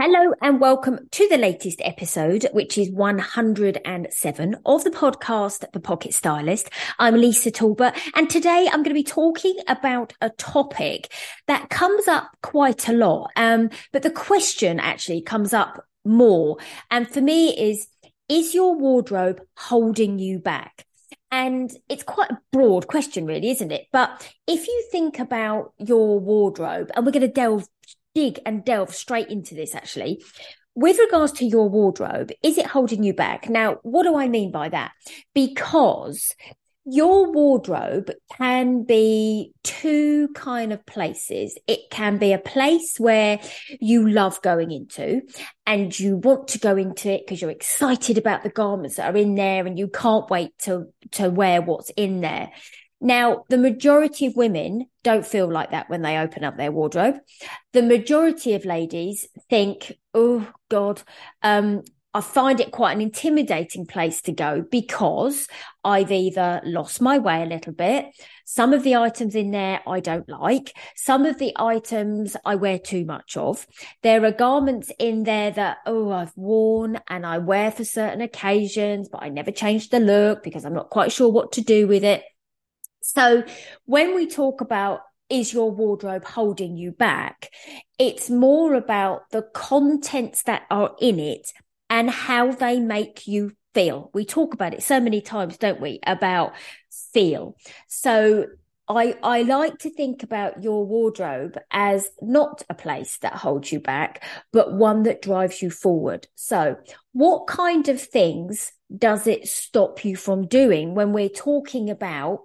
Hello and welcome to the latest episode, which is 107 of the podcast, The Pocket Stylist. I'm Lisa Talbot, and today I'm going to be talking about a topic that comes up quite a lot, but the question actually comes up more. And for me is your wardrobe holding you back? And it's quite a broad question really, isn't it? But if you think about your wardrobe, and we're going to dig and delve straight into this actually. With regards to your wardrobe, is it holding you back? Now, what do I mean by that? Because your wardrobe can be two kind of places. It can be a place where you love going into and you want to go into it because you're excited about the garments that are in there and you can't wait to wear what's in there. Now, the majority of women don't feel like that when they open up their wardrobe. The majority of ladies think, oh, God, I find it quite an intimidating place to go because I've either lost my way a little bit. Some of the items in there I don't like. Some of the items I wear too much of. There are garments in there that, I've worn and I wear for certain occasions, but I never change the look because I'm not quite sure what to do with it. So when we talk about is your wardrobe holding you back, it's more about the contents that are in it and how they make you feel. We talk about it so many times, don't we, about feel. So I like to think about your wardrobe as not a place that holds you back, but one that drives you forward. So what kind of things does it stop you from doing when we're talking about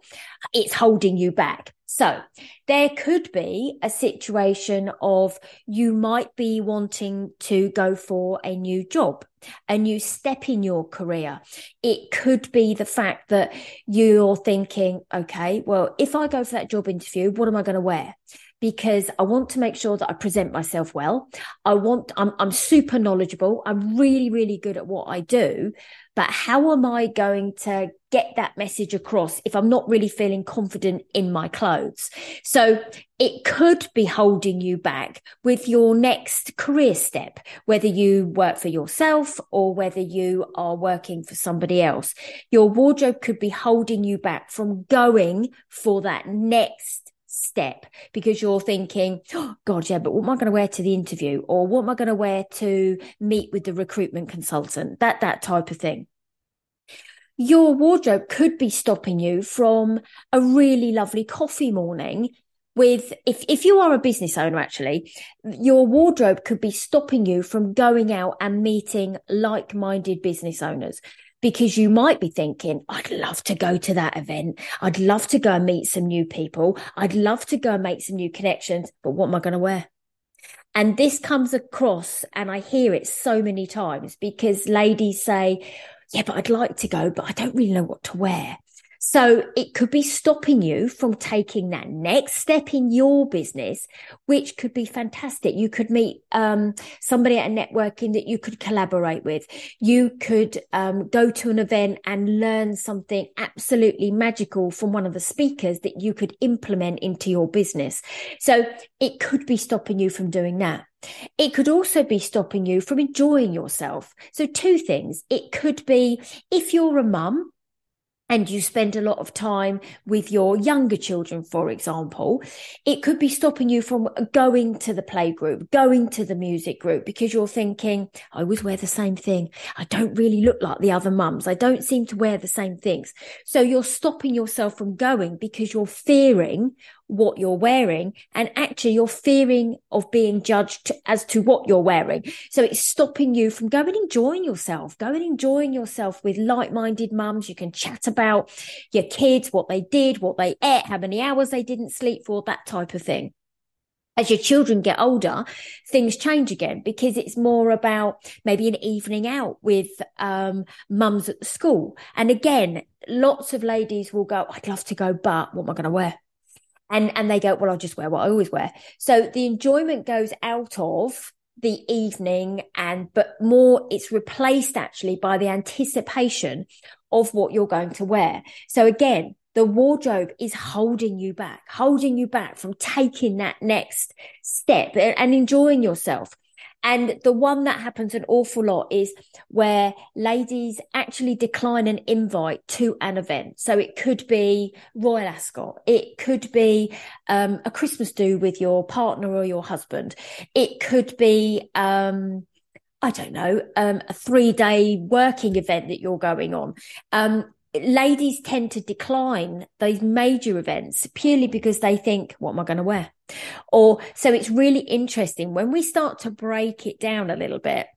it's holding you back? So there could be a situation of you might be wanting to go for a new job, a new step in your career. It could be the fact that you're thinking, okay, well, if I go for that job interview, what am I going to wear? Because I want to make sure that I present myself well. I'm super knowledgeable. I'm really, really good at what I do. But how am I going to get that message across if I'm not really feeling confident in my clothes? So it could be holding you back with your next career step, whether you work for yourself or whether you are working for somebody else. Your wardrobe could be holding you back from going for that next step because you're thinking, oh, God, yeah, but what am I going to wear to the interview? Or what am I going to wear to meet with the recruitment consultant? That type of thing. Your wardrobe could be stopping you from a really lovely coffee morning with, if you are a business owner, actually, your wardrobe could be stopping you from going out and meeting like-minded business owners. Because you might be thinking, I'd love to go to that event. I'd love to go and meet some new people. I'd love to go and make some new connections. But what am I going to wear? And this comes across, and I hear it so many times because ladies say, yeah, but I'd like to go, but I don't really know what to wear. So it could be stopping you from taking that next step in your business, which could be fantastic. You could meet somebody at a networking that you could collaborate with. You could go to an event and learn something absolutely magical from one of the speakers that you could implement into your business. So it could be stopping you from doing that. It could also be stopping you from enjoying yourself. So two things. It could be if you're a mum, and you spend a lot of time with your younger children, for example, it could be stopping you from going to the playgroup, going to the music group, because you're thinking, I always wear the same thing. I don't really look like the other mums. I don't seem to wear the same things. So you're stopping yourself from going because you're fearing what you're wearing, and actually you're fearing of being judged as to what you're wearing. So it's stopping you from going and enjoying yourself, with like-minded mums. You can chat about your kids, what they did, what they ate, how many hours they didn't sleep for, that type of thing. As your children get older, things change again, because it's more about maybe an evening out with mums at the school. And again, lots of ladies will go, I'd love to go, but what am I going to wear? And they go, well, I'll just wear what I always wear. So the enjoyment goes out of the evening, but more it's replaced actually by the anticipation of what you're going to wear. So again, the wardrobe is holding you back from taking that next step and enjoying yourself. And the one that happens an awful lot is where ladies actually decline an invite to an event. So it could be Royal Ascot. It could be a Christmas do with your partner or your husband. It could be, a 3-day working event that you're going on. Ladies tend to decline those major events purely because they think, what am I going to wear? So it's really interesting when we start to break it down a little bit.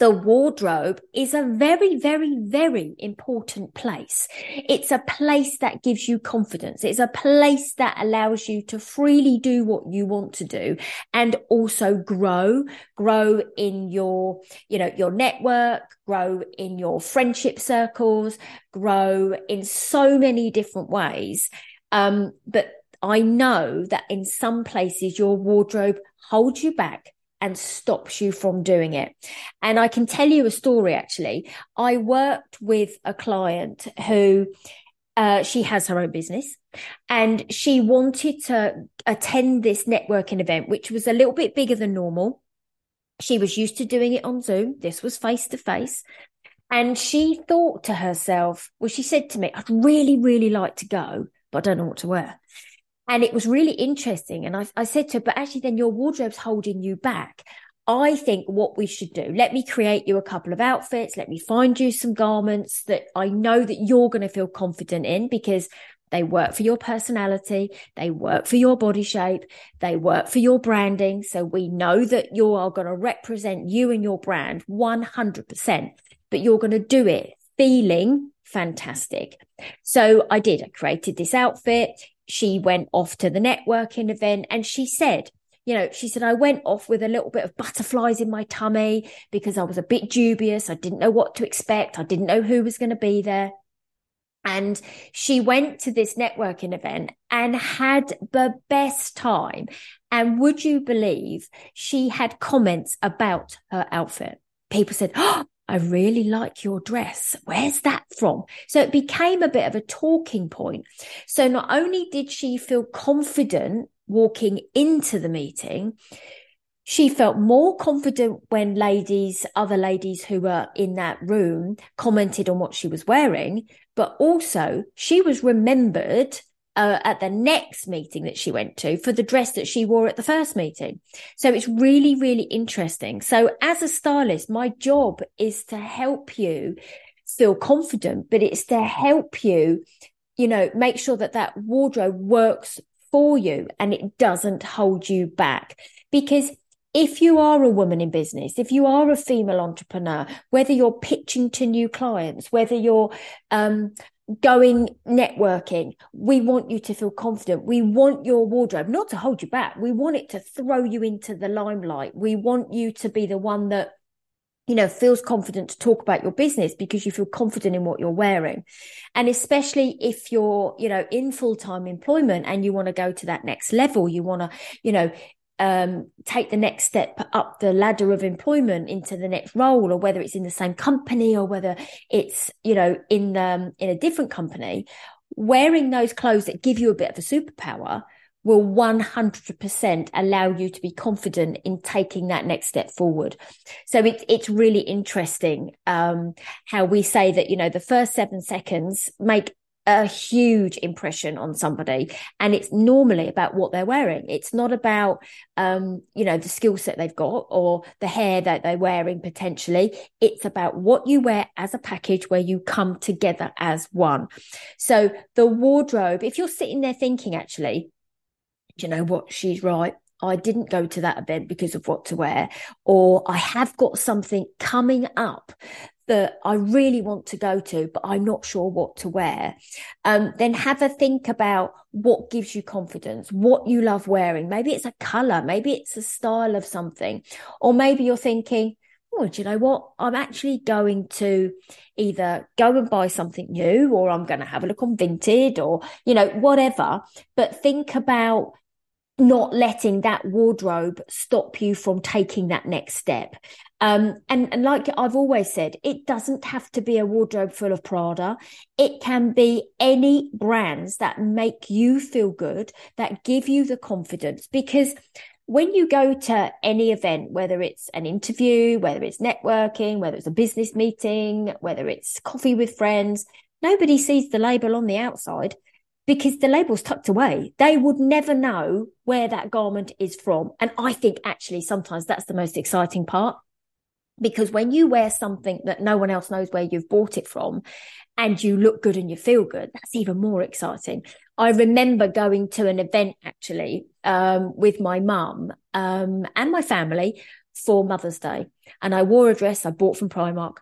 The wardrobe is a very, very, very important place. It's a place that gives you confidence. It's a place that allows you to freely do what you want to do, and also grow in your network, grow in your friendship circles, grow in so many different ways. But I know that in some places your wardrobe holds you back and stops you from doing it. And I can tell you a story, actually. I worked with a client who, she has her own business, and she wanted to attend this networking event, which was a little bit bigger than normal. She was used to doing it on Zoom. This was face-to-face. And she thought to herself, well, she said to me, I'd really, really like to go, but I don't know what to wear. And it was really interesting. And I said to her, but actually then your wardrobe's holding you back. I think what we should do, let me create you a couple of outfits. Let me find you some garments that I know that you're going to feel confident in, because they work for your personality. They work for your body shape. They work for your branding. So we know that you are going to represent you and your brand 100%, but you're going to do it feeling fantastic. So I did. I created this outfit. She went off to the networking event, and she said, I went off with a little bit of butterflies in my tummy because I was a bit dubious. I didn't know what to expect. I didn't know who was going to be there. And she went to this networking event and had the best time. And would you believe she had comments about her outfit? People said, oh, I really like your dress. Where's that from? So it became a bit of a talking point. So not only did she feel confident walking into the meeting, she felt more confident when other ladies who were in that room commented on what she was wearing, but also she was remembered at the next meeting that she went to for the dress that she wore at the first meeting. So it's really, really interesting. So as a stylist, my job is to help you feel confident, but it's to help you, make sure that wardrobe works for you and it doesn't hold you back. Because if you are a woman in business, if you are a female entrepreneur, whether you're pitching to new clients, whether you're going networking, we want you to feel confident. We want your wardrobe not to hold you back. We want it to throw you into the limelight. We want you to be the one that feels confident to talk about your business because you feel confident in what you're wearing. And especially if you're in full-time employment and you want to go to that next level, you want to take the next step up the ladder of employment into the next role, or whether it's in the same company or whether it's in a different company, wearing those clothes that give you a bit of a superpower will 100% allow you to be confident in taking that next step forward. So it's really interesting how we say that the first 7 seconds make a huge impression on somebody, and it's normally about what they're wearing. It's not about the skill set they've got or the hair that they're wearing potentially. It's about what you wear as a package where you come together as one. So the wardrobe, if you're sitting there thinking, actually, you know what, she's right. I didn't go to that event because of what to wear, or I have got something coming up that I really want to go to, but I'm not sure what to wear. Then have a think about what gives you confidence, what you love wearing. Maybe it's a colour, maybe it's a style of something, or maybe you're thinking, oh, do you know what? I'm actually going to either go and buy something new, or I'm going to have a look on Vinted, or, you know, whatever. But think about not letting that wardrobe stop you from taking that next step. And like I've always said, it doesn't have to be a wardrobe full of Prada. It can be any brands that make you feel good, that give you the confidence. Because when you go to any event, whether it's an interview, whether it's networking, whether it's a business meeting, whether it's coffee with friends, nobody sees the label on the outside, because the label's tucked away. They would never know where that garment is from. And I think actually sometimes that's the most exciting part, because when you wear something that no one else knows where you've bought it from, and you look good and you feel good, that's even more exciting. I remember going to an event actually with my mum and my family for Mother's Day. And I wore a dress I bought from Primark.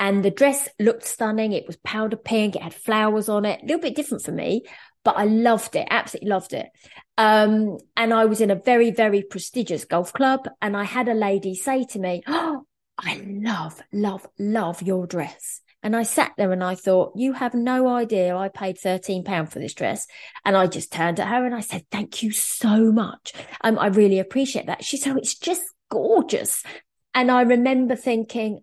And the dress looked stunning. It was powder pink. It had flowers on it. A little bit different for me, but I loved it. Absolutely loved it. And I was in a very, very prestigious golf club. And I had a lady say to me, oh, I love, love, love your dress. And I sat there and I thought, you have no idea. I paid £13 for this dress. And I just turned at her and I said, thank you so much. I really appreciate that. She said, oh, it's just gorgeous. And I remember thinking,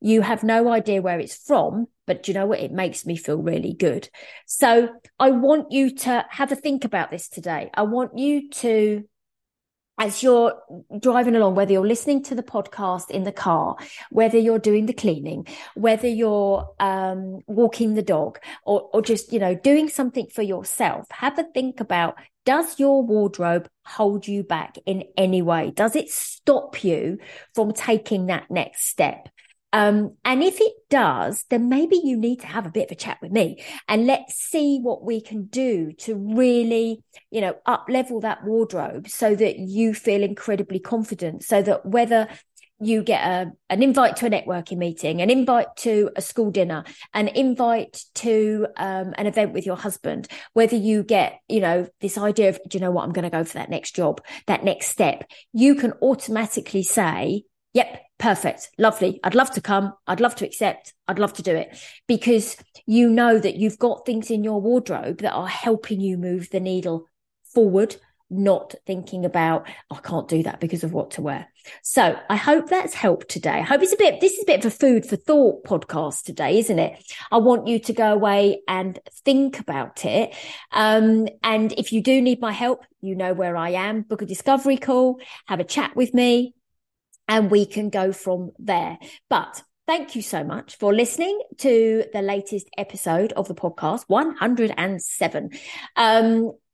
you have no idea where it's from, but do you know what? It makes me feel really good. So I want you to have a think about this today. I want you to, as you're driving along, whether you're listening to the podcast in the car, whether you're doing the cleaning, whether you're walking the dog, or just, you know, doing something for yourself, have a think about, does your wardrobe hold you back in any way? Does it stop you from taking that next step? And if it does, then maybe you need to have a bit of a chat with me, and let's see what we can do to really, you know, up level that wardrobe so that you feel incredibly confident, so that whether you get an invite to a networking meeting, an invite to a school dinner, an invite to an event with your husband, whether you get, you know, this idea of, do you know what, I'm going to go for that next job, that next step, you can automatically say, yep, perfect, lovely, I'd love to come, I'd love to accept, I'd love to do it, because you know that you've got things in your wardrobe that are helping you move the needle forward, not thinking about, I can't do that because of what to wear. So I hope that's helped today. I hope this is a bit of a food for thought podcast today, isn't it? I want you to go away and think about it. And if you do need my help, you know where I am. Book a discovery call, have a chat with me, and we can go from there. But thank you so much for listening to the latest episode of the podcast, 107.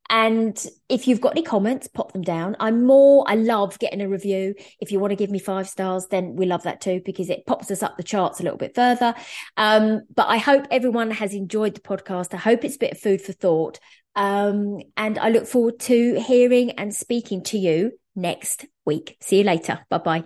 And if you've got any comments, pop them down. I love getting a review. If you want to give me 5 stars, then we love that too, because it pops us up the charts a little bit further. But I hope everyone has enjoyed the podcast. I hope it's a bit of food for thought. And I look forward to hearing and speaking to you next week. See you later. Bye-bye.